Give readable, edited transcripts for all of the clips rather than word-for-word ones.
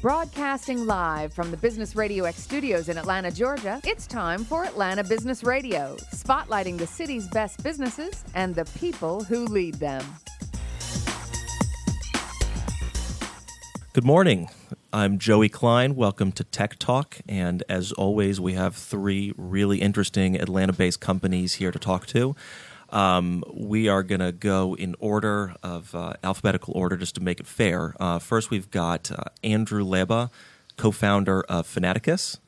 Broadcasting live from the Business RadioX studios in Atlanta, Georgia, it's time for Atlanta Business Radio, spotlighting the city's best businesses and the people who lead them. Good morning. I'm Joey Klein. Welcome to Tech Talk. And as always, we have three really interesting Atlanta-based companies here to talk to. We are going to go in order of alphabetical order just to make it fair. First, we've got Andrew Leba, co-founder of Fanaticus.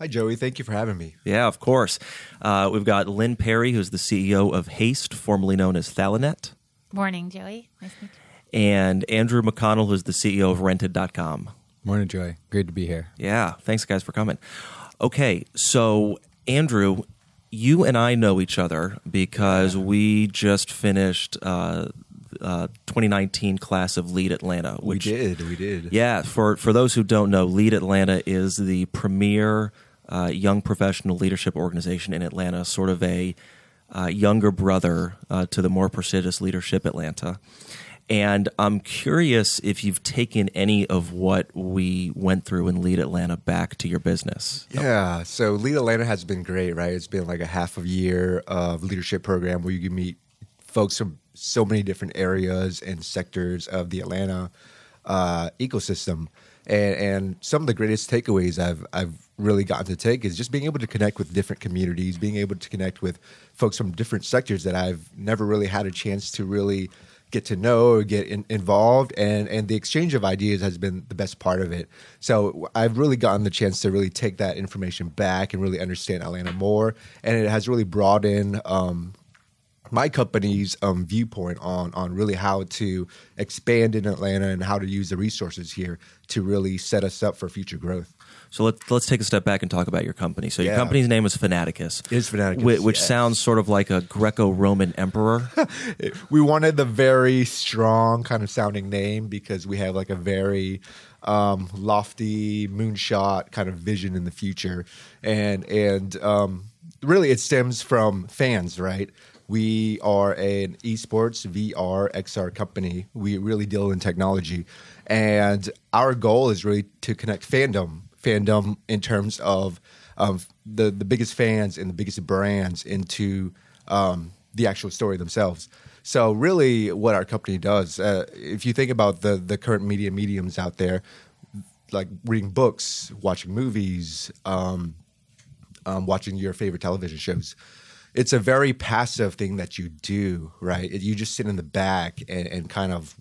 Hi, Joey. Thank you for having me. Yeah, of course. We've got Lynn Perry, who's the CEO of Haste, formerly known as Thalinet. Morning, Joey. Nice to meet you. And Andrew McConnell, who's the CEO of Rented.com. Morning, Joey. Great to be here. Yeah. Thanks, guys, for coming. Okay. So, Andrew, you and I know each other because we just finished 2019 class of Lead Atlanta. Which, we did. Yeah, for those who don't know, Lead Atlanta is the premier young professional leadership organization in Atlanta, sort of a younger brother to the more prestigious Leadership Atlanta. And I'm curious if you've taken any of what we went through in Lead Atlanta back to your business. Yeah. So Lead Atlanta has been great, right? It's been like a half a year of leadership program where you can meet folks from so many different areas and sectors of the Atlanta ecosystem. And some of the greatest takeaways I've really gotten to take is just being able to connect with different communities, being able to connect with folks from different sectors that I've never really had a chance to really get to know or get involved, and the exchange of ideas has been the best part of it. So I've really gotten the chance to really take that information back and really understand Atlanta more, and it has really broadened my company's viewpoint on really how to expand in Atlanta and how to use the resources here to really set us up for future growth. So let's take a step back and talk about your company. So your company's name is Fanaticus. It is Fanaticus, which sounds sort of like a Greco-Roman emperor. We wanted the very strong kind of sounding name because we have like a very lofty moonshot kind of vision in the future, and really it stems from fans, right? We are an e-sports, VR, XR company. We really deal in technology, and our goal is really to connect fandom in terms of the biggest fans and the biggest brands into the actual story themselves. So really what our company does, if you think about the current media mediums out there, like reading books, watching movies, watching your favorite television shows, it's a very passive thing that you do, right? You just sit in the back and kind of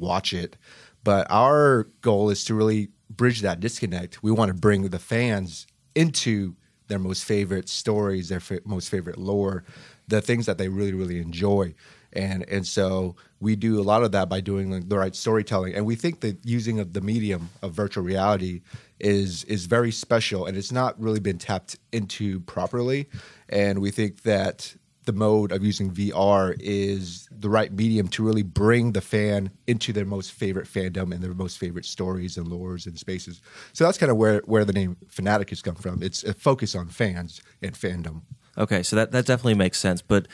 watch it. But our goal is to really bridge that disconnect. We want to bring the fans into their most favorite stories, their most favorite lore, the things that they really, really enjoy. And so we do a lot of that by doing like the right storytelling. And we think that using of the medium of virtual reality is very special, and it's not really been tapped into properly. And we think that the mode of using VR is the right medium to really bring the fan into their most favorite fandom and their most favorite stories and lores and spaces. So that's kind of where the name Fanaticus come from. It's a focus on fans and fandom. Okay, so that definitely makes sense. But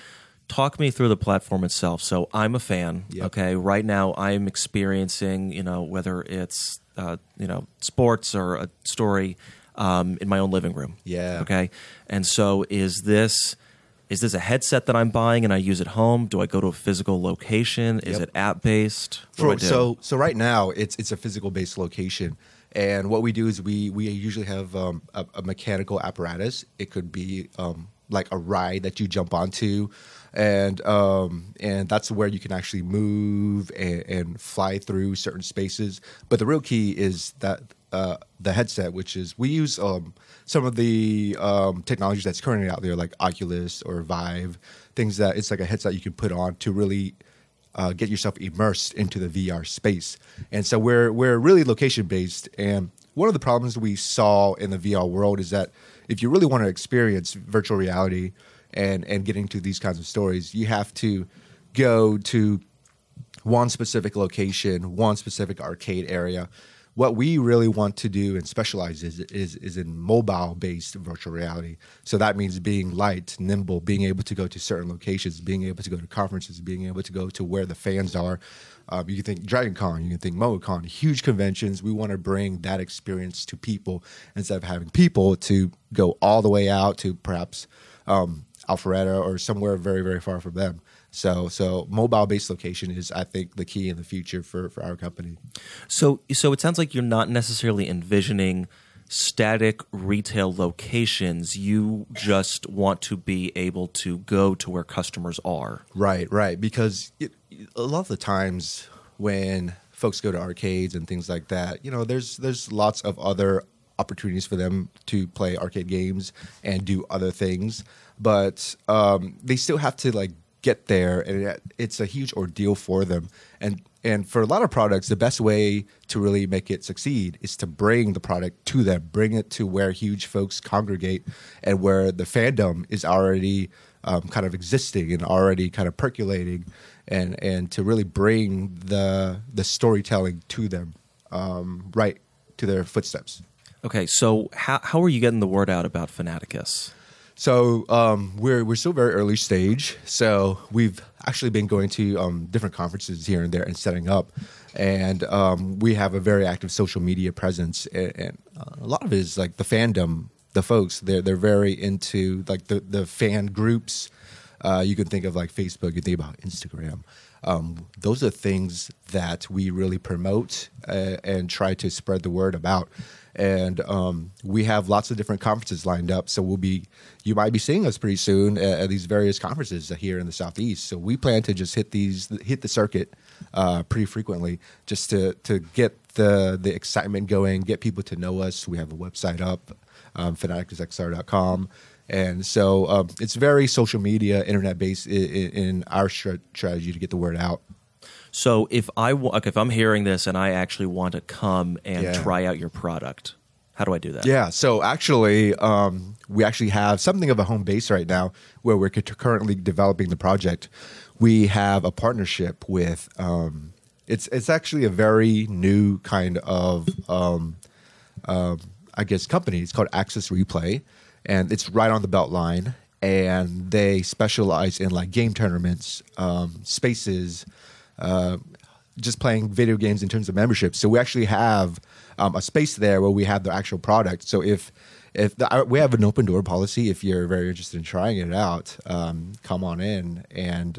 talk me through the platform itself. So I'm a fan. Yep. Okay, right now I'm experiencing, whether it's sports or a story in my own living room. Yeah. Okay, and so is this a headset that I'm buying and I use at home? Do I go to a physical location? Is it app-based? So right now it's a physical-based location. And what we do is we usually have a mechanical apparatus. It could be like a ride that you jump onto. And that's where you can actually move and fly through certain spaces. But the real key is that the headset, which is we use some of the technology that's currently out there, like Oculus or Vive, things that it's like a headset you can put on to really get yourself immersed into the VR space. And so we're really location based. And one of the problems we saw in the VR world is that if you really want to experience virtual reality and getting to these kinds of stories, you have to go to one specific location, one specific arcade area. What we really want to do and specialize is in mobile-based virtual reality. So that means being light, nimble, being able to go to certain locations, being able to go to conferences, being able to go to where the fans are. You can think DragonCon, you can think MoCon, huge conventions. We want to bring that experience to people instead of having people to go all the way out to perhaps Alpharetta or somewhere very, very far from them. So mobile-based location is, I think, the key in the future for our company. So it sounds like you're not necessarily envisioning static retail locations. You just want to be able to go to where customers are. Right. Because a lot of the times when folks go to arcades and things like that, you know, there's lots of other opportunities for them to play arcade games and do other things. But they still have to, like, get there, and it's a huge ordeal for them. And for a lot of products, the best way to really make it succeed is to bring the product to them, bring it to where huge folks congregate and where the fandom is already kind of existing and already kind of percolating, and to really bring the storytelling to them, right to their footsteps. Okay, so how are you getting the word out about Fanaticus? So we're still very early stage. So we've actually been going to different conferences here and there and setting up. And we have a very active social media presence. And a lot of it is like the fandom, the folks. They're very into like the fan groups. You can think of like Facebook, you think about Instagram. Those are things that we really promote and try to spread the word about. And we have lots of different conferences lined up. So you might be seeing us pretty soon at these various conferences here in the Southeast. So we plan to just hit the circuit pretty frequently just to get the excitement going, get people to know us. We have a website up, fanaticusxr.com. And so it's very social media, internet-based in our strategy to get the word out. So if I'm hearing this and I actually want to come and try out your product, how do I do that? Yeah, so actually we actually have something of a home base right now where we're currently developing the project. We have a partnership with it's actually a very new kind of company. It's called Access Replay, and it's right on the Beltline, and they specialize in like game tournaments, spaces, just playing video games in terms of membership. So we actually have a space there where we have the actual product. So we have an open door policy. If you're very interested in trying it out, come on in, and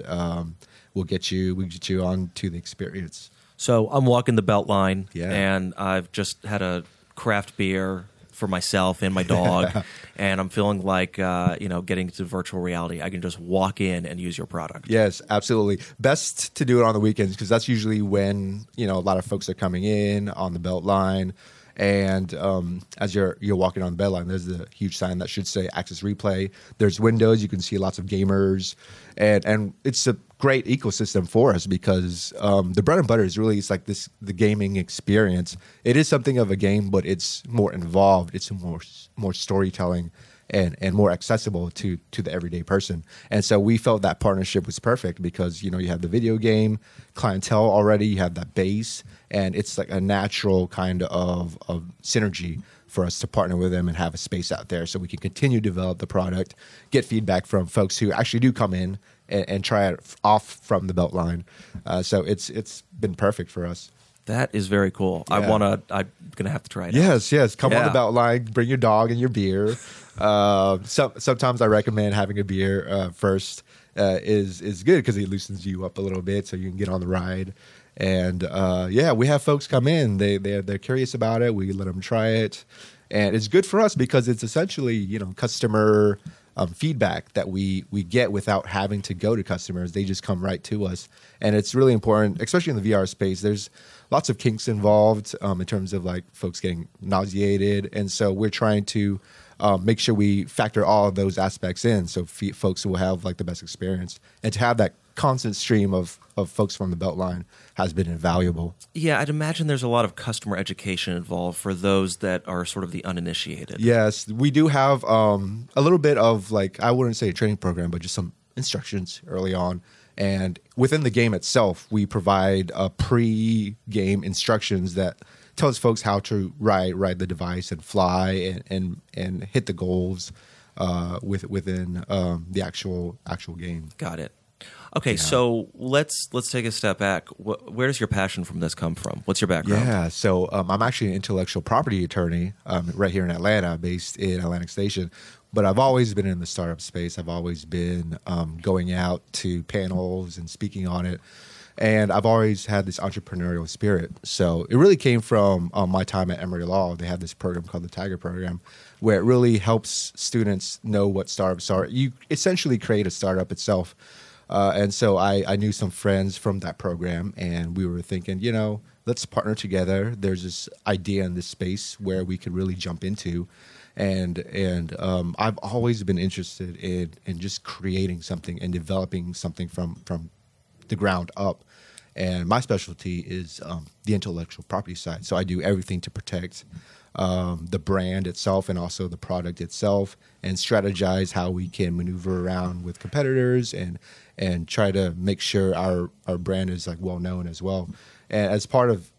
we'll get you on to the experience. So I'm walking the Beltline, and I've just had a craft beer for myself and my dog, and I'm feeling like getting to virtual reality. I can just walk in and use your product. Yes, absolutely. Best to do it on the weekends because that's usually when a lot of folks are coming in on the Beltline. And as you're walking on the Beltline, there's the huge sign that should say Access Replay. There's windows. You can see lots of gamers, and it's a great ecosystem for us because the bread and butter is really the gaming experience. It is something of a game, but it's more involved. It's more storytelling and more accessible to the everyday person. And so we felt that partnership was perfect because you have the video game clientele already, you have that base, and it's like a natural kind of synergy for us to partner with them and have a space out there so we can continue to develop the product, get feedback from folks who actually do come in and try it off from the Beltline. So it's been perfect for us. That is very cool. Yeah. I'm gonna have to try it. Yes. Come on the Beltline. Bring your dog and your beer. Sometimes I recommend having a beer first. Is good because it loosens you up a little bit, so you can get on the ride. And we have folks come in. They're curious about it. We let them try it, and it's good for us because it's essentially customer feedback that we get without having to go to customers. They just come right to us, and it's really important, especially in the VR space. There's lots of kinks involved in terms of like folks getting nauseated, and so we're trying to make sure we factor all of those aspects in, so folks will have like the best experience. And to have that constant stream of folks from the Beltline has been invaluable. Yeah, I'd imagine there's a lot of customer education involved for those that are sort of the uninitiated. Yes, we do have a little bit of like, I wouldn't say a training program, but just some instructions early on. And within the game itself, we provide pre-game instructions that tells folks how to ride the device and fly and hit the goals within the actual game. Got it. Okay, yeah. So let's take a step back. Where does your passion from this come from? What's your background? Yeah, so I'm actually an intellectual property attorney right here in Atlanta, based in Atlantic Station. But I've always been in the startup space. I've always been going out to panels and speaking on it. And I've always had this entrepreneurial spirit. So it really came from my time at Emory Law. They have this program called the Tiger Program, where it really helps students know what startups are. You essentially create a startup itself. And so I knew some friends from that program, and we were thinking, let's partner together. There's this idea in this space where we could really jump into. And I've always been interested in just creating something and developing something from the ground up. And my specialty is the intellectual property side. So I do everything to protect the brand itself and also the product itself, and strategize how we can maneuver around with competitors and try to make sure our brand is like well known as well. And as part of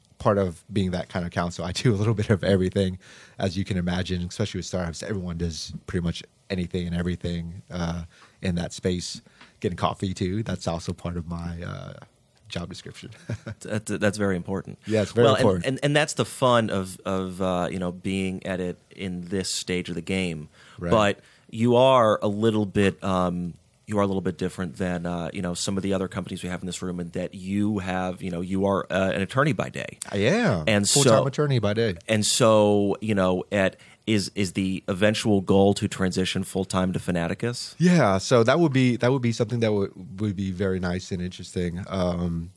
being that kind of counsel, I do a little bit of everything, as you can imagine, especially with startups. Everyone does pretty much anything and everything in that space. Getting coffee too, that's also part of my job description. That's very important. Yeah, it's very important. And that's the fun of being at it in this stage of the game. Right. But you are a little bit different than some of the other companies we have in this room, and that you have you are an attorney by day. I am, and full-time attorney by day. And so is the eventual goal to transition full-time to Fanaticus? Yeah, so that would be something that would be very nice and interesting.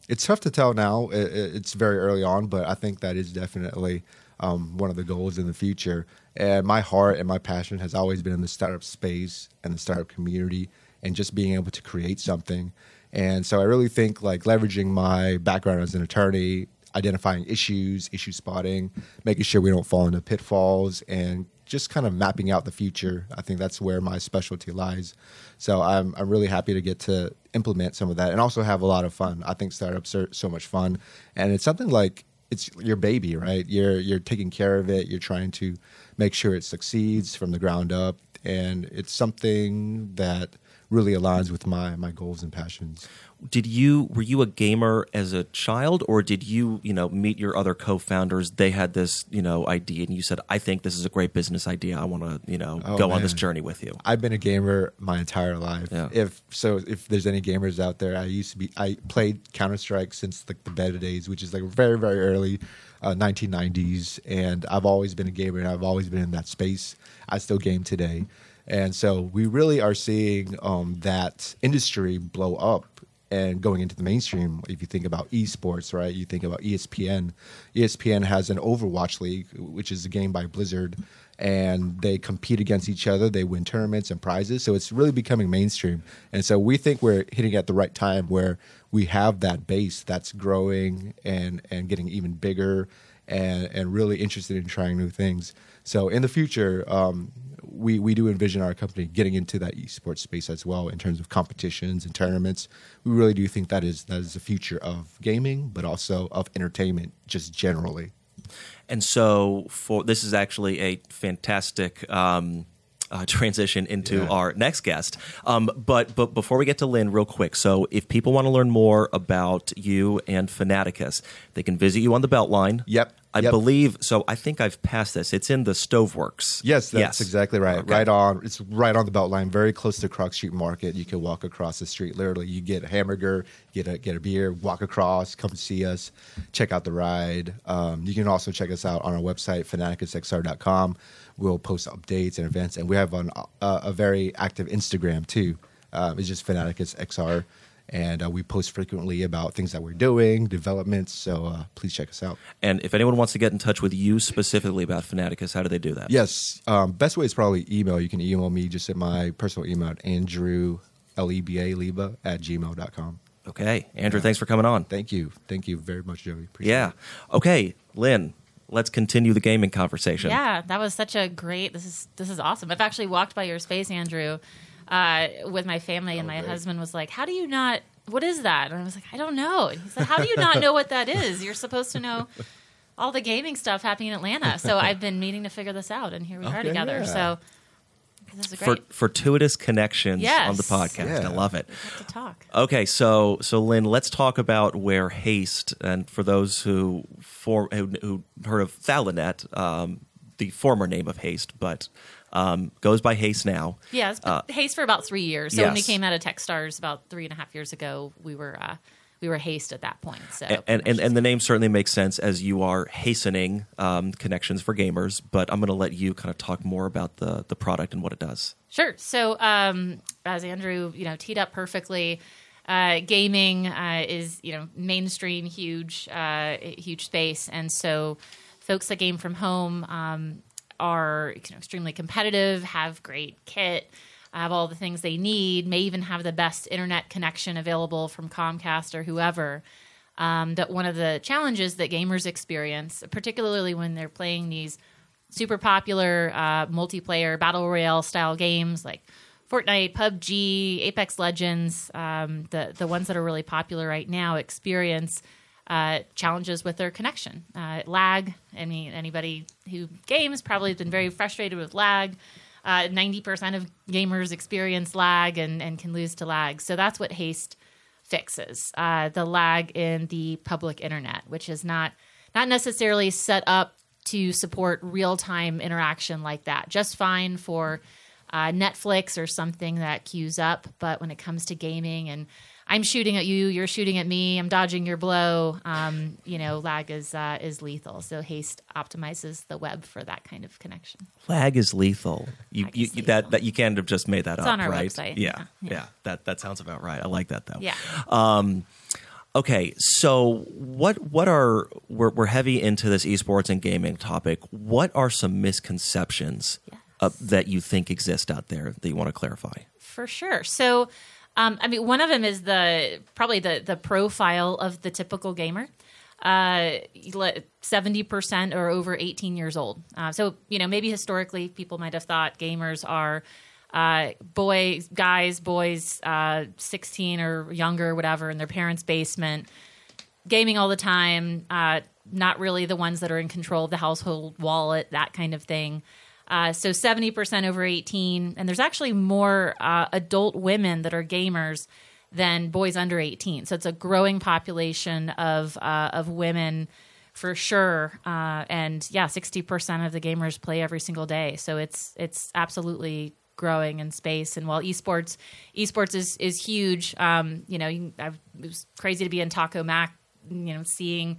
It's tough to tell now. It's very early on, but I think that is definitely one of the goals in the future. And my heart and my passion has always been in the startup space and the startup community and just being able to create something. And so I really think leveraging my background as an attorney, identifying issues, issue spotting, making sure we don't fall into pitfalls, and just kind of mapping out the future. I think that's where my specialty lies. So I'm really happy to get to implement some of that and also have a lot of fun. I think startups are so much fun. And it's something like it's your baby, right? You're taking care of it. You're trying to make sure it succeeds from the ground up. And it's something that really aligns with my goals and passions. Were you a gamer as a child, or did you meet your other co-founders? They had this idea, and you said, "I think this is a great business idea. I want to on this journey with you." I've been a gamer my entire life. Yeah. If there's any gamers out there, I played Counter-Strike since the beta days, which is very very early 1990s, and I've always been a gamer, and I've always been in that space. I still game today. And so we really are seeing that industry blow up and going into the mainstream. If you think about e-sports, right? You think about ESPN. ESPN has an Overwatch League, which is a game by Blizzard, and they compete against each other. They win tournaments and prizes. So it's really becoming mainstream. And so we think we're hitting at the right time where we have that base that's growing and getting even bigger and really interested in trying new things. So in the future, we do envision our company getting into that esports space as well in terms of competitions and tournaments. We really do think that is the future of gaming, but also of entertainment just generally. And so this is actually a fantastic transition into our next guest. But before we get to Lynn, real quick, so if people want to learn more about you and Fanaticus, they can visit you on the Beltline. Yep. I believe so. I think I've passed this. It's in the Stoveworks. Yes, that's exactly right. Okay. It's right on the Beltline, very close to Cross Street Market. You can walk across the street. Literally, you get a hamburger, get a beer, walk across, come see us, check out the ride. You can also check us out on our website, fanaticusxr.com. We'll post updates and events, and we have a very active Instagram too. It's just fanaticusxr. And we post frequently about things that we're doing, developments, so please check us out. And if anyone wants to get in touch with you specifically about Fanaticus, how do they do that? Yes. Best way is probably email. You can email me just at my personal email at andrewleba@gmail.com. Okay. Andrew, thanks for coming on. Thank you. Thank you very much, Joey. Appreciate it. Yeah. Okay, Lynn. Let's continue the gaming conversation. Yeah, that was such a great – this is awesome. I've actually walked by your space, Andrew, with my family, and my husband was like, how do you not – what is that? And I was like, I don't know. And he said, how do you not know what that is? You're supposed to know all the gaming stuff happening in Atlanta. So I've been meaning to figure this out, and here we are together. Yeah. So this is great. Fortuitous connections on the podcast. Yeah. I love it. We have to talk. Okay, so Lynn, let's talk about where Haste, and for those who heard of Thalinet, the former name of Haste, but goes by Haste now. Yes, but Haste for about 3 years. So when we came out of TechStars about 3.5 years ago, we were Haste at that point. So and the name certainly makes sense as you are hastening connections for gamers, but I'm going to let you kind of talk more about the product and what it does. Sure. So as Andrew, teed up perfectly, gaming is, mainstream, huge space. And so folks that game from home are extremely competitive, have great kit, have all the things they need, may even have the best internet connection available from Comcast or whoever. That one of the challenges that gamers experience, particularly when they're playing these super popular multiplayer battle royale style games like Fortnite, PUBG, Apex Legends, the ones that are really popular right now, experience challenges with their connection. Lag, anybody who games probably has been very frustrated with lag. 90% of gamers experience lag and can lose to lag. So that's what Haste fixes, the lag in the public internet, which is not necessarily set up to support real-time interaction like that. Just fine for Netflix or something that queues up. But when it comes to gaming and I'm shooting at you, you're shooting at me, I'm dodging your blow, lag is lethal. So Haste optimizes the web for that kind of connection. Lag is lethal. Lethal. That you can't have just made that up, right? It's on our website. Yeah. That sounds about right. I like that though. Yeah. Okay, so what are we're heavy into this esports and gaming topic. What are some misconceptions that you think exist out there that you want to clarify? For sure. So one of them is probably the profile of the typical gamer, 70% are over 18 years old. Maybe historically people might have thought gamers are guys, 16 or younger, whatever, in their parents' basement, gaming all the time, not really the ones that are in control of the household wallet, that kind of thing. So 70% over 18, and there's actually more adult women that are gamers than boys under 18. So it's a growing population of women for sure. 60% of the gamers play every single day. So it's absolutely growing in space. And while esports is huge, it was crazy to be in Taco Mac, seeing.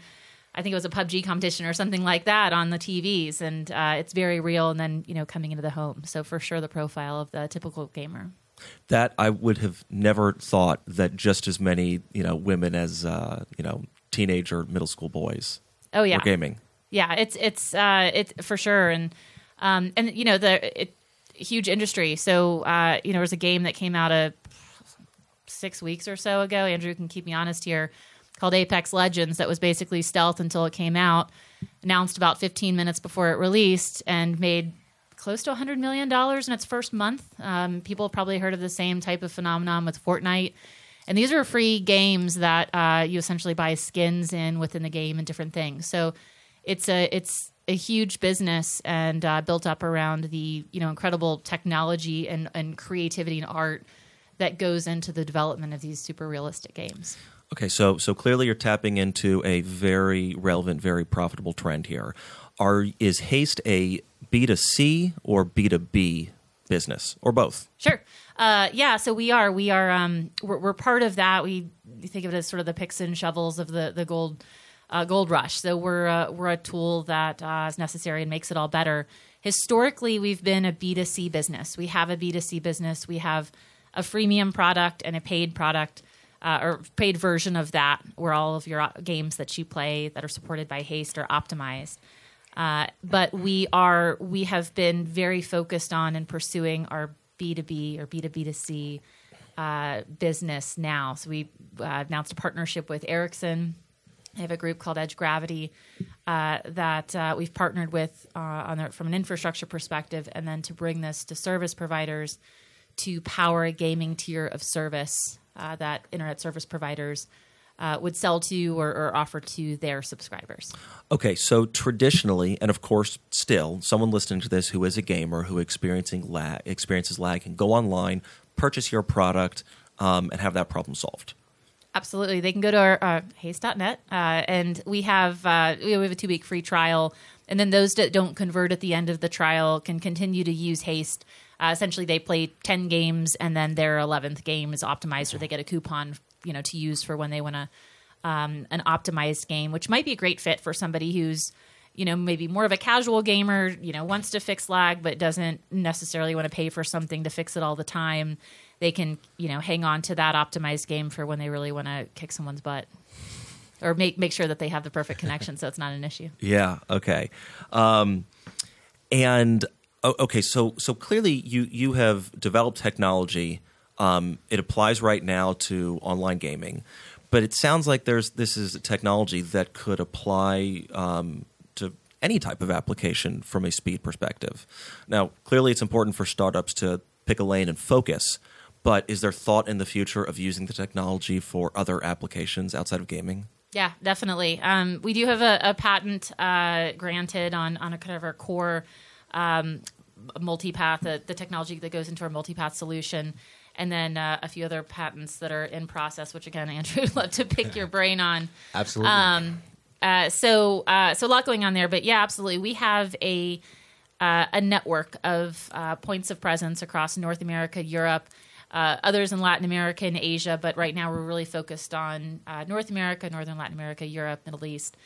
I think it was a PUBG competition or something like that on the TVs, and it's very real. And then, coming into the home. So for sure, the profile of the typical gamer. That I would have never thought that just as many, women as, teenage or middle school boys. Oh yeah. Were gaming. Yeah. It's for sure. And, huge industry. So, there was a game that came out 6 weeks or so ago. Andrew can keep me honest here. Called Apex Legends, that was basically stealth until it came out, announced about 15 minutes before it released, and made close to $100 million in its first month. People probably heard of the same type of phenomenon with Fortnite. And these are free games that you essentially buy skins in within the game and different things. So it's a huge business, and built up around the incredible technology and creativity and art that goes into the development of these super realistic games. Okay, so clearly you're tapping into a very relevant, very profitable trend here. Is Haste a B2C or B2B business, or both? Sure. So we are. We're part of that. We think of it as sort of the picks and shovels of the gold rush. So we're a tool that is necessary and makes it all better. Historically, we've been a B2C business. We have a B2C business. We have a freemium product and a paid product. Or paid version of that, where all of your games that you play that are supported by Haste are optimized. But we have been very focused on and pursuing our B2B or B2B2C business now. So we announced a partnership with Ericsson. I have a group called Edge Gravity that we've partnered with from an infrastructure perspective, and then to bring this to service providers to power a gaming tier of service that internet service providers would sell to or offer to their subscribers. Okay, so traditionally, and of course still, someone listening to this who is a gamer who experiences lag can go online, purchase your product, and have that problem solved. Absolutely. They can go to our haste.net, and we have a 2-week free trial. And then those that don't convert at the end of the trial can continue to use Haste. Essentially, they play 10 games, and then their 11th game is optimized, or they get a coupon to use for when they want an optimized game, which might be a great fit for somebody who's, maybe more of a casual gamer, wants to fix lag, but doesn't necessarily want to pay for something to fix it all the time. They can, hang on to that optimized game for when they really want to kick someone's butt or make sure that they have the perfect connection so it's not an issue. Yeah. Okay. So clearly you have developed technology. It applies right now to online gaming, but it sounds like this is a technology that could apply to any type of application from a speed perspective. Now, clearly it's important for startups to pick a lane and focus, but is there thought in the future of using the technology for other applications outside of gaming? Yeah, definitely. We do have a patent granted on a kind of our core multipath, the technology that goes into our multipath solution. And then a few other patents that are in process, which, again, Andrew, would love to pick your brain on. Absolutely. So a lot going on there. But, yeah, absolutely. We have a network of points of presence across North America, Europe, others in Latin America and Asia. But right now we're really focused on North America, Northern Latin America, Europe, Middle East.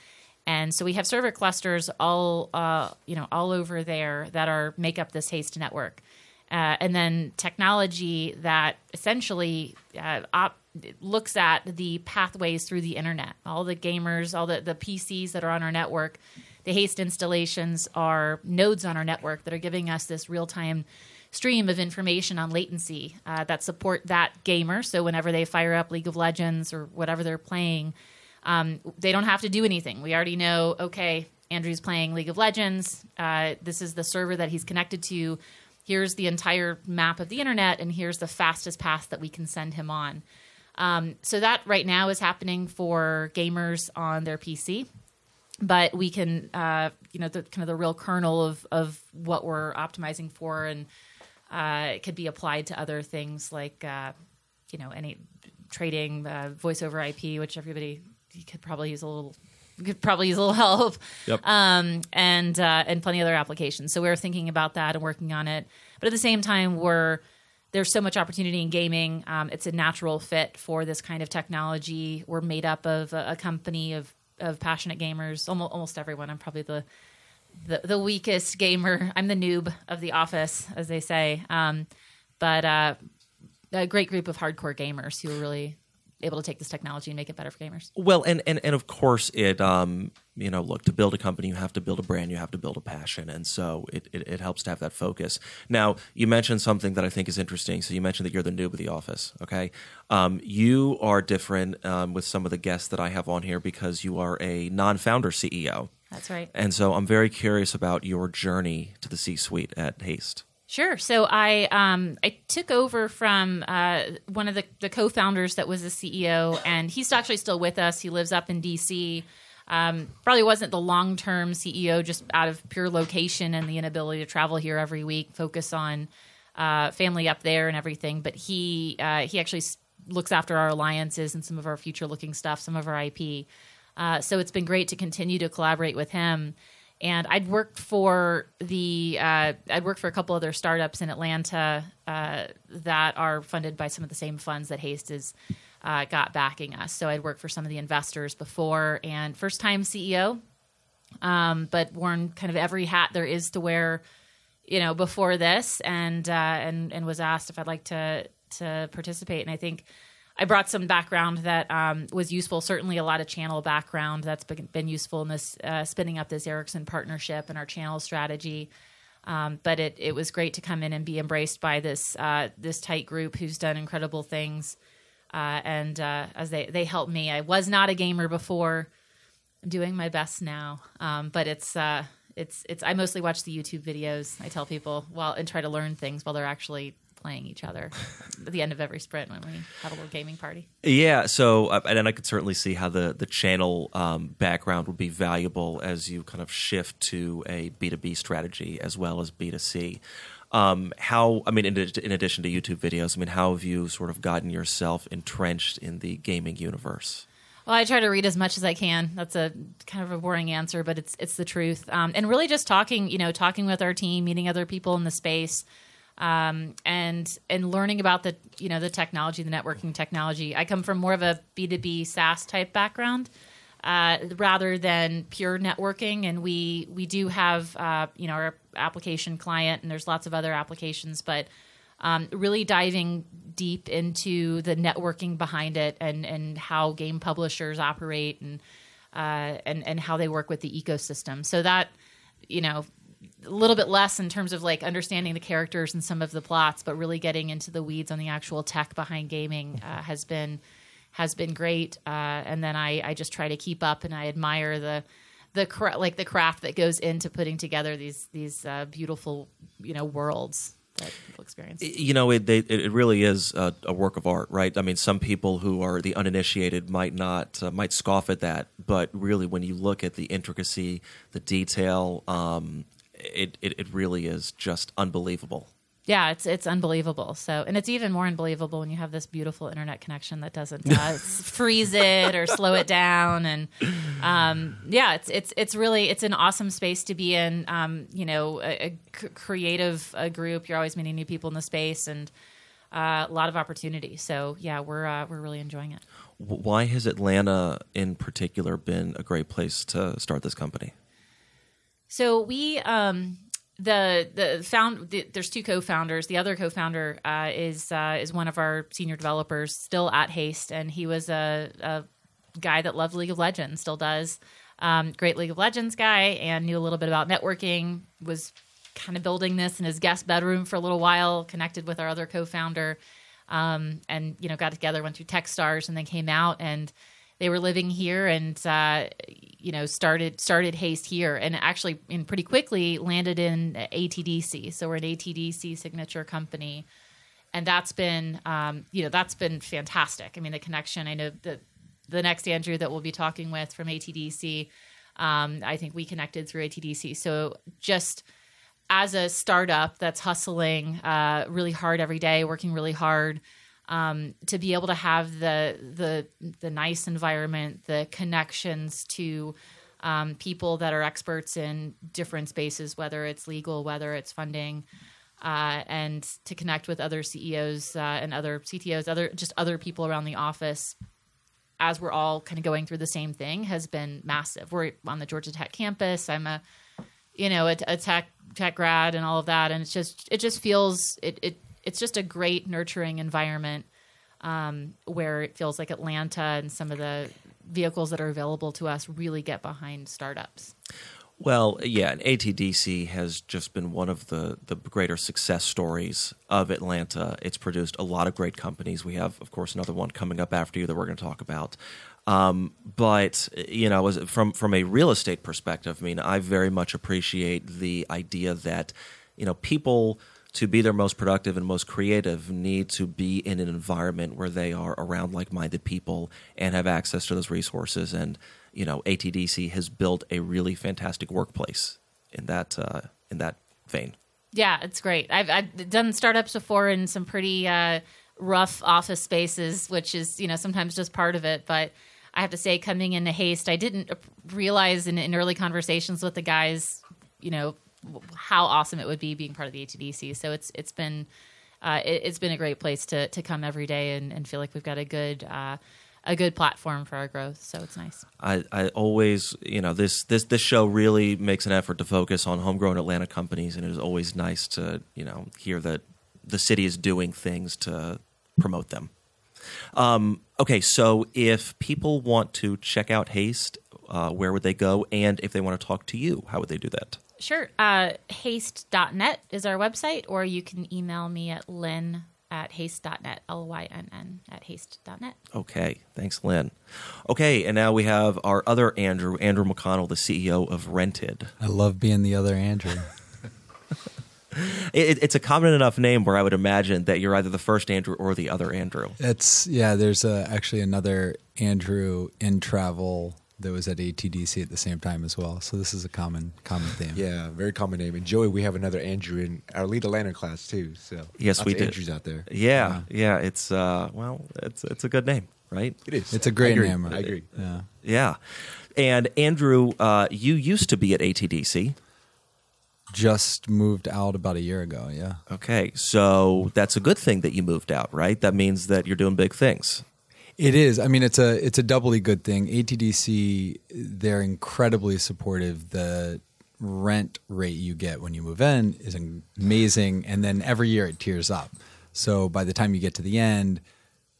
And so we have server clusters all over there that make up this Haste network. And then technology that essentially looks at the pathways through the internet. All the gamers, all the PCs that are on our network, the Haste installations are nodes on our network that are giving us this real-time stream of information on latency that support that gamer. So whenever they fire up League of Legends or whatever they're playing, they don't have to do anything. We already know, okay, Andrew's playing League of Legends. This is the server that he's connected to. Here's the entire map of the internet, and here's the fastest path that we can send him on. So that right now is happening for gamers on their PC, but we can, the real kernel of what we're optimizing for, and it could be applied to other things like, any trading, voice over IP, which everybody could probably use a little help. Yep. And plenty of other applications. So we're thinking about that and working on it. But at the same time, there's so much opportunity in gaming. It's a natural fit for this kind of technology. We're made up of a company of passionate gamers, almost everyone. I'm probably the weakest gamer. I'm the noob of the office, as they say. But a great group of hardcore gamers who are really able to take this technology and make it better for gamers. Well, and of course it, to build a company, you have to build a brand, you have to build a passion. And so it helps to have that focus. Now, you mentioned something that I think is interesting. So you mentioned that you're the noob of the office, okay? You are different with some of the guests that I have on here because you are a non-founder CEO. That's right. And so I'm very curious about your journey to the C-suite at Haste. Sure. So I took over from one of the co-founders that was the CEO, and he's actually still with us. He lives up in D.C. Probably wasn't the long-term CEO just out of pure location and the inability to travel here every week, focus on family up there and everything. But he actually looks after our alliances and some of our future-looking stuff, some of our IP. So it's been great to continue to collaborate with him. And I'd worked for a couple other startups in Atlanta that are funded by some of the same funds that Haste has got backing us. So I'd worked for some of the investors before, and first-time CEO, but worn kind of every hat there is to wear, before this, and was asked if I'd like to participate. And I think I brought some background that was useful, certainly a lot of channel background that's been useful in this spinning up this Ericsson partnership and our channel strategy. But it was great to come in and be embraced by this tight group who's done incredible things. And as they helped me, I was not a gamer before. I'm doing my best now, but it's I mostly watch the YouTube videos. I tell people and try to learn things while they're actually playing each other at the end of every sprint when we had a little gaming party. Yeah, so and I could certainly see how the channel background would be valuable as you kind of shift to a B2B strategy as well as B2C. In addition to YouTube videos, how have you sort of gotten yourself entrenched in the gaming universe? Well, I try to read as much as I can. That's a kind of a boring answer, but it's the truth. And really just talking with our team, meeting other people in the space, and learning about the technology, the networking technology. I come from more of a B2B SaaS type background rather than pure networking. And we do have our application client, and there's lots of other applications, but really diving deep into the networking behind it and how game publishers operate and how they work with the ecosystem. So that, a little bit less in terms of like understanding the characters and some of the plots, but really getting into the weeds on the actual tech behind gaming has been great. And then I just try to keep up, and I admire the craft that goes into putting together these beautiful worlds that people experience. It really is a work of art, right? Some people who are the uninitiated might scoff at that, but really, when you look at the intricacy, the detail, it really is just unbelievable. Yeah, it's unbelievable. So, and it's even more unbelievable when you have this beautiful internet connection that doesn't freeze it or slow it down. And it's really, it's an awesome space to be in. A creative group. You're always meeting new people in the space, and a lot of opportunity. So yeah, we're really enjoying it. Why has Atlanta in particular been a great place to start this company? So we. There's two co-founders. The other co-founder is one of our senior developers, still at Haste, and he was a guy that loved League of Legends, still does. Great League of Legends guy, and knew a little bit about networking. Was kind of building this in his guest bedroom for a little while. Connected with our other co-founder, and got together, went through TechStars, and then came out, and they were living here, and started Haste here, and actually pretty quickly landed in ATDC. So we're an ATDC signature company, and that's been fantastic. The connection. I know that the next Andrew that we'll be talking with from ATDC, I think we connected through ATDC. So just as a startup that's hustling really hard every day, working really hard. To be able to have the nice environment, the connections to people that are experts in different spaces, whether it's legal, whether it's funding, and to connect with other CEOs and other CTOs, other people around the office, as we're all kind of going through the same thing, has been massive. We're on the Georgia Tech campus. I'm a tech grad and all of that, and it's just a great nurturing environment where it feels like Atlanta and some of the vehicles that are available to us really get behind startups. Well, yeah, and ATDC has just been one of the greater success stories of Atlanta. It's produced a lot of great companies. We have, of course, another one coming up after you that we're going to talk about. From a real estate perspective, I very much appreciate the idea that, people – to be their most productive and most creative, need to be in an environment where they are around like-minded people and have access to those resources. And ATDC has built a really fantastic workplace in that vein. Yeah, it's great. I've done startups before in some pretty rough office spaces, which is sometimes just part of it. But I have to say, coming into Haste, I didn't realize in early conversations with the guys, how awesome it would be being part of the ATDC. So it's been a great place to come every day and feel like we've got a good platform for our growth. So it's nice. I always, this show really makes an effort to focus on homegrown Atlanta companies, and it is always nice to, hear that the city is doing things to promote them. Okay, so if people want to check out Haste, where would they go? And if they want to talk to you, how would they do that? Sure. Haste.net is our website, or you can email me at lynn@haste.net, LYNN@haste.net. Okay. Thanks, Lynn. Okay. And now we have our other Andrew McConnell, the CEO of Rented. I love being the other Andrew. It's a common enough name where I would imagine that you're either the first Andrew or the other Andrew. It's there's actually another Andrew in travel that was at ATDC at the same time as well. So this is a common theme. Yeah, very common name. And Joey, we have another Andrew in our Lead Atlanta class too. So yes, we do. Andrews out there. Yeah, yeah. It's it's a good name, right? It is. It's a great name. I agree. Yeah. Yeah. And Andrew, you used to be at ATDC. Just moved out about a year ago, yeah. Okay, so that's a good thing that you moved out, right? That means that you're doing big things. It is. I mean, it's a doubly good thing. ATDC, they're incredibly supportive. The rent rate you get when you move in is amazing, and then every year it tiers up. So by the time you get to the end,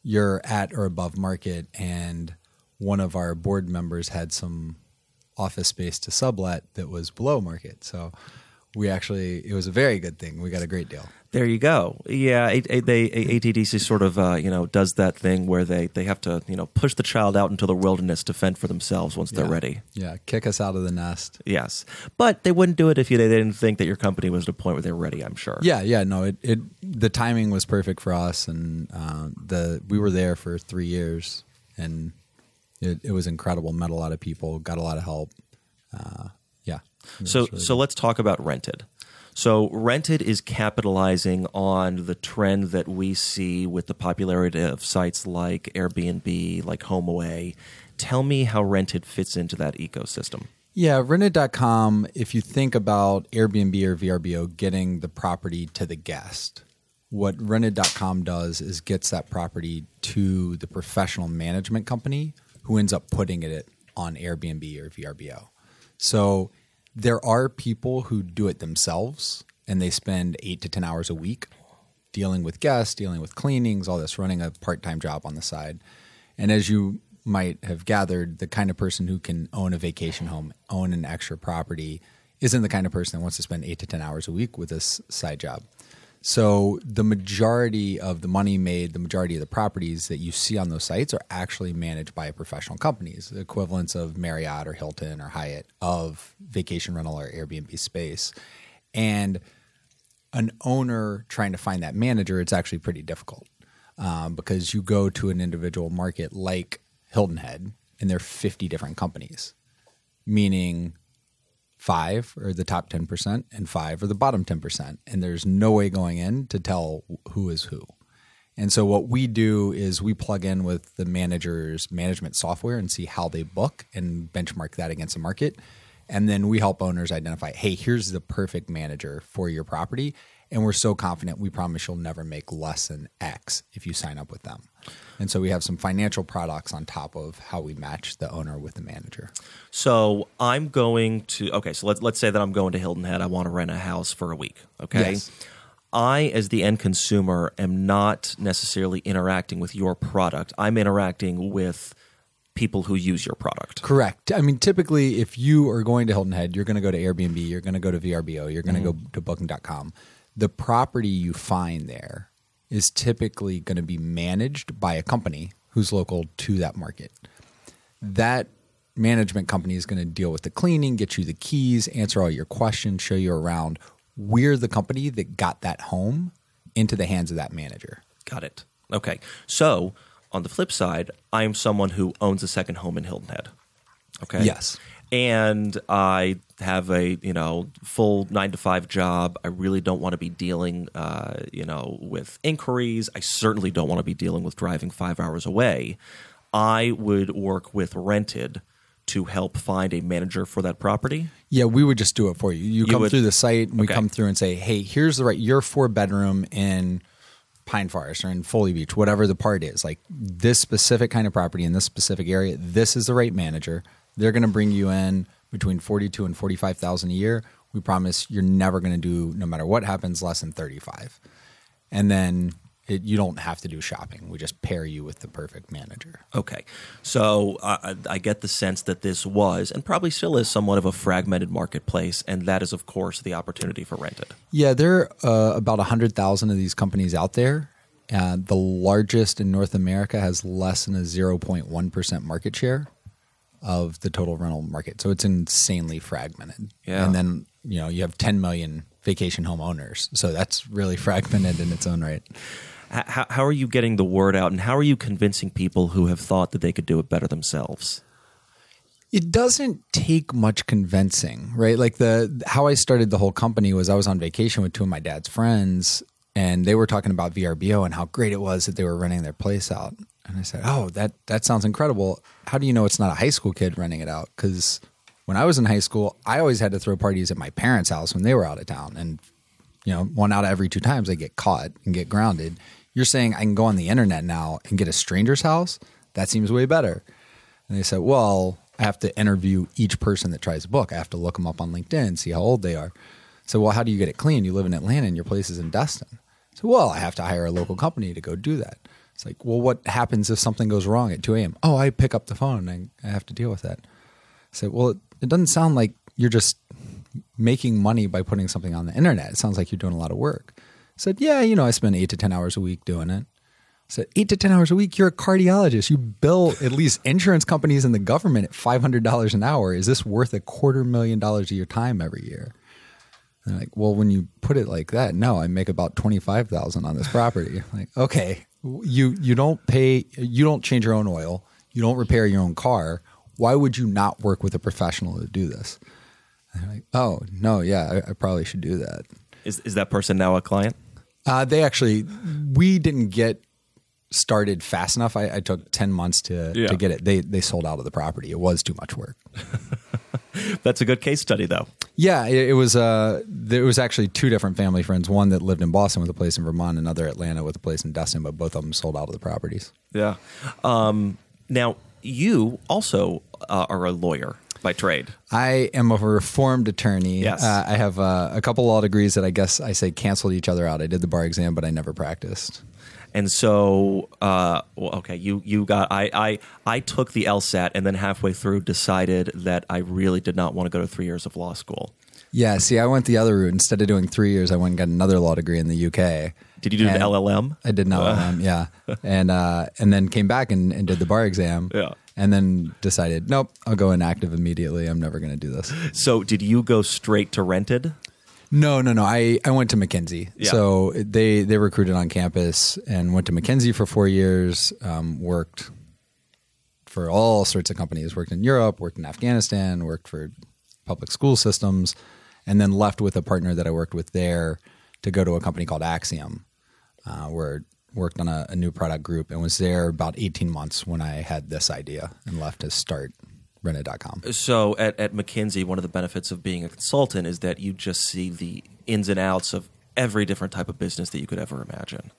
you're at or above market, and one of our board members had some office space to sublet that was below market. So it was a very good thing. We got a great deal. There you go. Yeah, ATDC sort of does that thing where they have to push the child out into the wilderness to fend for themselves once they're ready. Yeah, kick us out of the nest. Yes, but they wouldn't do it if they didn't think that your company was at a point where they were ready. I'm sure. Yeah. No, the timing was perfect for us, and we were there for 3 years, and it was incredible. Met a lot of people, got a lot of help. So let's talk about Rented. So Rented is capitalizing on the trend that we see with the popularity of sites like Airbnb, like HomeAway. Tell me how Rented fits into that ecosystem. Yeah, Rented.com, if you think about Airbnb or VRBO getting the property to the guest, what Rented.com does is gets that property to the professional management company who ends up putting it on Airbnb or VRBO. So there are people who do it themselves, and they spend 8 to 10 hours a week dealing with guests, dealing with cleanings, all this, running a part-time job on the side. And as you might have gathered, the kind of person who can own a vacation home, own an extra property, isn't the kind of person that wants to spend 8 to 10 hours a week with this side job. So the majority of the money made, the majority of the properties that you see on those sites are actually managed by professional companies, the equivalents of Marriott or Hilton or Hyatt of vacation rental or Airbnb space. And an owner trying to find that manager, it's actually pretty difficult because you go to an individual market like Hilton Head, and there are 50 different companies, meaning 5 are the top 10% and 5 are the bottom 10%. And there's no way going in to tell who is who. And so what we do is we plug in with the manager's management software and see how they book and benchmark that against the market. And then we help owners identify, hey, here's the perfect manager for your property. And we're so confident, we promise you'll never make less than X if you sign up with them. And so we have some financial products on top of how we match the owner with the manager. So I'm going to – okay, so let's say that I'm going to Hilton Head. I want to rent a house for a week, okay? Yes. I, as the end consumer, am not necessarily interacting with your product. I'm interacting with people who use your product. Correct. I mean, typically if you are going to Hilton Head, you're going to go to Airbnb, you're going to go to VRBO, you're going to go to Booking.com. The property you find there is typically going to be managed by a company who's local to that market. That management company is going to deal with the cleaning, get you the keys, answer all your questions, show you around. We're the company that got that home into the hands of that manager. Got it. Okay. So on the flip side, I am someone who owns a second home in Hilton Head. Okay. Yes. And I have a full 9-to-5 job. I really don't want to be dealing with inquiries. I certainly don't want to be dealing with driving 5 hours away. I would work with Rented to help find a manager for that property. Yeah, we would just do it for you. You come through the site, and we come through and say, hey, here's your 4-bedroom in Pine Forest or in Foley Beach, whatever the part is. Like this specific kind of property in this specific area, this is the right manager. They're going to bring you in between $42,000 and $45,000 a year. We promise you're never going to do, no matter what happens, less than $35,000. And then you don't have to do shopping. We just pair you with the perfect manager. Okay. So I get the sense that this was and probably still is somewhat of a fragmented marketplace, and that is, of course, the opportunity for Rented. Yeah, there are about 100,000 of these companies out there. The largest in North America has less than a 0.1% market share of the total rental market. So it's insanely fragmented. Yeah. And then, you have 10 million vacation home owners. So that's really fragmented in its own right. How are you getting the word out, and how are you convincing people who have thought that they could do it better themselves? It doesn't take much convincing, right? Like how I started the whole company was I was on vacation with two of my dad's friends, and they were talking about VRBO and how great it was that they were renting their place out. And I said, oh, that sounds incredible. How do you know it's not a high school kid renting it out? Because when I was in high school, I always had to throw parties at my parents' house when they were out of town. And, you know, 1 out of every 2 times I get caught and get grounded. You're saying I can go on the internet now and get a stranger's house? That seems way better. And they said, well, I have to interview each person that tries to book. I have to look them up on LinkedIn, see how old they are. So, well, how do you get it clean? You live in Atlanta and your place is in Destin. So, well, I have to hire a local company to go do that. It's like, well, what happens if something goes wrong at 2 a.m.? Oh, I pick up the phone and I have to deal with that. I say, well, it doesn't sound like you're just making money by putting something on the internet. It sounds like you're doing a lot of work. I said, yeah, you know, I spend 8 to 10 hours a week doing it. I said, 8 to 10 hours a week? You're a cardiologist. You bill at least insurance companies and the government at $500 an hour. Is this worth $250,000 of your time every year? And they're like, well, when you put it like that, no, I make about $25,000 on this property. I'm like, okay. You don't pay, you don't change your own oil, you don't repair your own car. Why would you not work with a professional to do this? And they're like, oh, no, yeah, I probably should do that. Is that person now a client? We didn't get started fast enough. I took 10 months to get it. They sold out of the property. It was too much work. That's a good case study, though. Yeah, it was. There was actually 2 different family friends. One that lived in Boston with a place in Vermont, another Atlanta with a place in Destin. But both of them sold out of the properties. Yeah. Now you also are a lawyer by trade. I am a reformed attorney. Yes. I have a couple law degrees that I guess I say canceled each other out. I did the bar exam, but I never practiced. And so, I took the LSAT and then halfway through decided that I really did not want to go to 3 years of law school. Yeah. See, I went the other route. Instead of doing 3 years, I went and got another law degree in the UK. Did you do an LLM? I did an LLM, yeah. And then came back and did the bar exam. Yeah. And then decided, nope, I'll go inactive immediately. I'm never going to do this. So did you go straight to Rented? No. I went to McKinsey. Yeah. So they recruited on campus and went to McKinsey for 4 years, worked for all sorts of companies, worked in Europe, worked in Afghanistan, worked for public school systems, and then left with a partner that I worked with there to go to a company called Axiom, where I worked on a new product group and was there about 18 months when I had this idea and left to start Rented.com. So at McKinsey, one of the benefits of being a consultant is that you just see the ins and outs of every different type of business that you could ever imagine.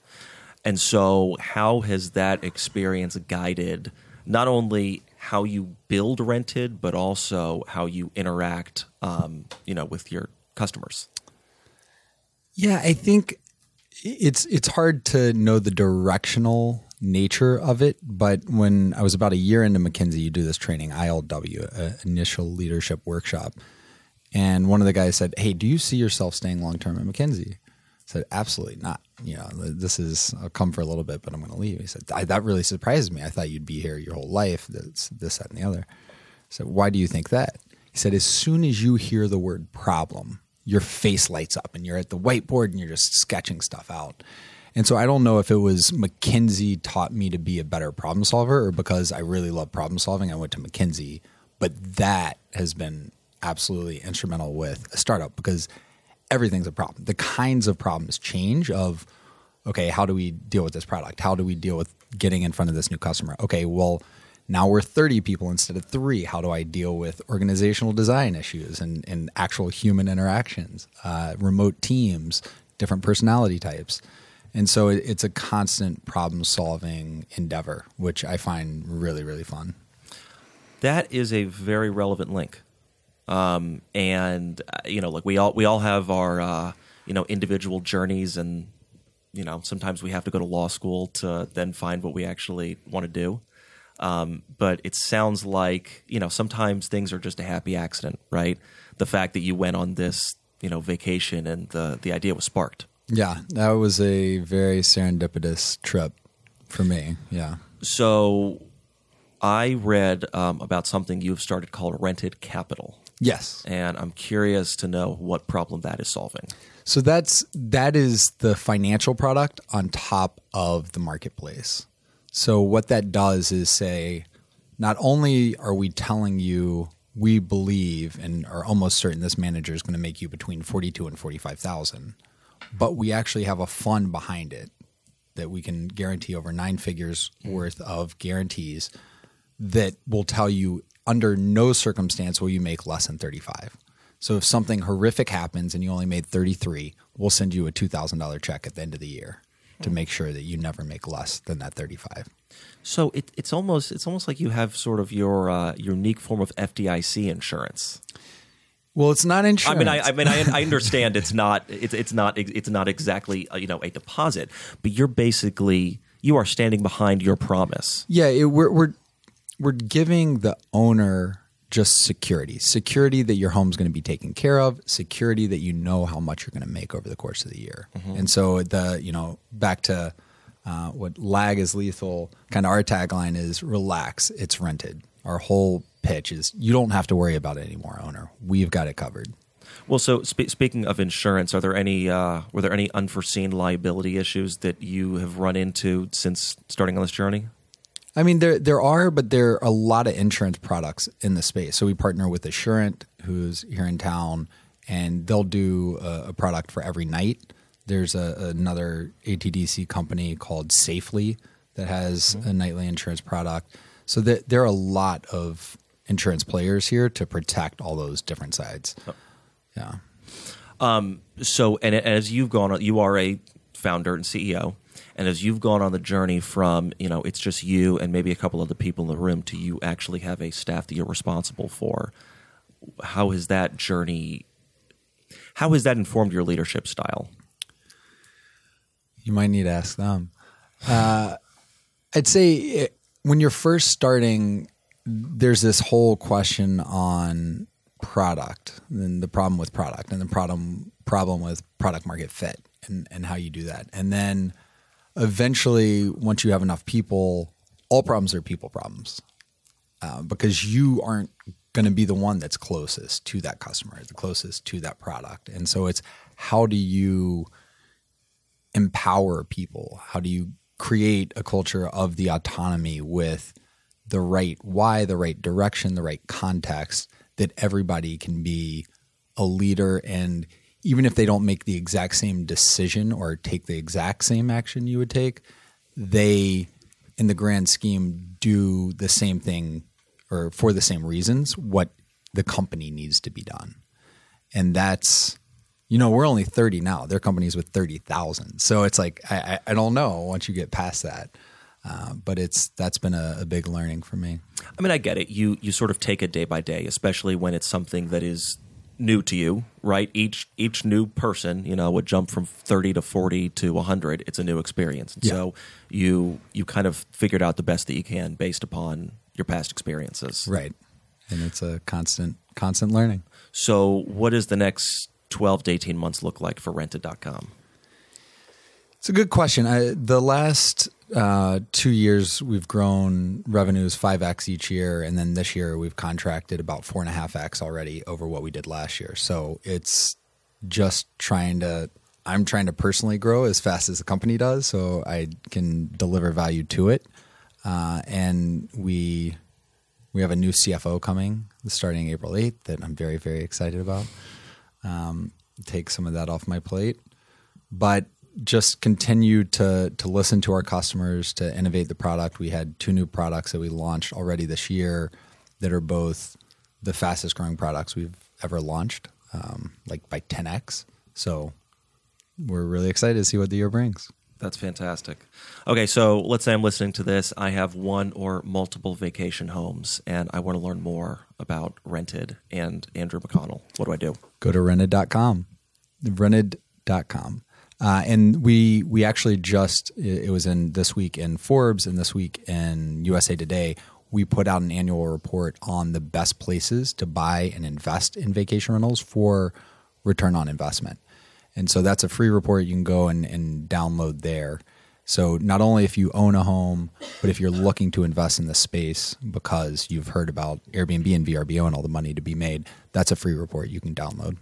And so how has that experience guided not only how you build Rented, but also how you interact with your customers? Yeah, I think it's hard to know the directional nature of it, but when I was about a year into McKinsey, you do this training, ILW, Initial Leadership Workshop, and one of the guys said, hey, do you see yourself staying long-term at McKinsey? I said, absolutely not. You know, I'll come for a little bit, but I'm going to leave. He said, that really surprises me. I thought you'd be here your whole life, this, that, and the other. I said, why do you think that? He said, as soon as you hear the word problem, your face lights up, and you're at the whiteboard, and you're just sketching stuff out. And so I don't know if it was McKinsey taught me to be a better problem solver or because I really love problem solving, I went to McKinsey. But that has been absolutely instrumental with a startup because everything's a problem. The kinds of problems change of, okay, how do we deal with this product? How do we deal with getting in front of this new customer? Okay, well, now we're 30 people instead of 3. How do I deal with organizational design issues and actual human interactions, remote teams, different personality types? And so it's a constant problem-solving endeavor, which I find really, really fun. That is a very relevant link, we all have our individual journeys, and sometimes we have to go to law school to then find what we actually want to do. But it sounds like sometimes things are just a happy accident, right? The fact that you went on this vacation and the idea was sparked. Yeah, that was a very serendipitous trip for me, yeah. So I read about something you've started called Rented Capital. Yes. And I'm curious to know what problem that is solving. So that is the financial product on top of the marketplace. So what that does is say, not only are we telling you we believe and are almost certain this manager is going to make you between $42,000 and $45,000, but we actually have a fund behind it that we can guarantee over 9 figures worth of guarantees that will tell you under no circumstance will you make less than 35. So if something horrific happens and you only made 33, we'll send you a $2,000 check at the end of the year to make sure that you never make less than that 35. So it's almost like you have sort of your unique form of FDIC insurance. Well, it's not insurance. I mean, I understand it's not exactly a deposit, but you're basically standing behind your promise. Yeah, we're giving the owner just security that your home's going to be taken care of, security that you know how much you're going to make over the course of the year. Mm-hmm. And so back to what lag is lethal, kind of our tagline is relax, it's rented. Our whole pitch is you don't have to worry about it anymore, owner. We've got it covered. Well, so speaking of insurance, were there any unforeseen liability issues that you have run into since starting on this journey? I mean, there are, but there are a lot of insurance products in the space. So we partner with Assurant, who's here in town, and they'll do a product for every night. There's another ATDC company called Safely that has a nightly insurance product. So there are a lot of insurance players here to protect all those different sides. Oh. Yeah. So, and as you've gone, you are a founder and CEO. And as you've gone on the journey from, it's just you and maybe a couple other people in the room to you actually have a staff that you're responsible for, how has that informed your leadership style? You might need to ask them. I'd say when you're first starting, there's this whole question on product and the problem with product and the problem with product market fit and how you do that. And then eventually, once you have enough people, all problems are people problems because you aren't going to be the one that's closest to that customer, the closest to that product. And so it's how do you empower people? How do you create a culture of the autonomy with the right why, the right direction, the right context that everybody can be a leader and even if they don't make the exact same decision or take the exact same action you would take, they, in the grand scheme, do the same thing or for the same reasons what the company needs to be done. And that's, we're only 30 now. There are companies with 30,000. So it's like, I don't know once you get past that. But that's been a big learning for me. I mean, I get it. You sort of take it day by day, especially when it's something that is new to you, right? Each new person, would jump from 30 to 40 to 100. It's a new experience. And so you kind of figured out the best that you can based upon your past experiences. Right. And it's a constant learning. So what does the next 12 to 18 months look like for Rented.com? It's a good question. The last 2 years, we've grown revenues 5x each year. And then this year, we've contracted about 4.5x already over what we did last year. So it's just I'm trying to personally grow as fast as the company does so I can deliver value to it. And we have a new CFO coming starting April 8th that I'm very, very excited about. Take some of that off my plate. But just continue to listen to our customers, to innovate the product. We had 2 new products that we launched already this year that are both the fastest growing products we've ever launched, by 10x. So we're really excited to see what the year brings. That's fantastic. Okay, so let's say I'm listening to this. I have one or multiple vacation homes, and I want to learn more about Rented and Andrew McConnell. What do I do? Go to Rented.com. Rented.com. And we actually it was in this week in Forbes and this week in USA Today, we put out an annual report on the best places to buy and invest in vacation rentals for return on investment. And so that's a free report. You can go and download there. So not only if you own a home, but if you're looking to invest in the space because you've heard about Airbnb and VRBO and all the money to be made, that's a free report you can download.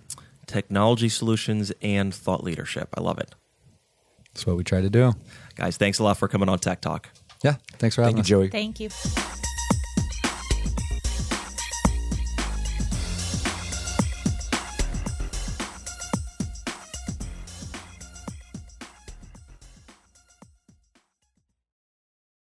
Technology solutions and thought leadership. I love it. That's what we try to do. Guys, thanks a lot for coming on Tech Talk. Yeah, thanks for having us. Thank you, Joey. Thank you.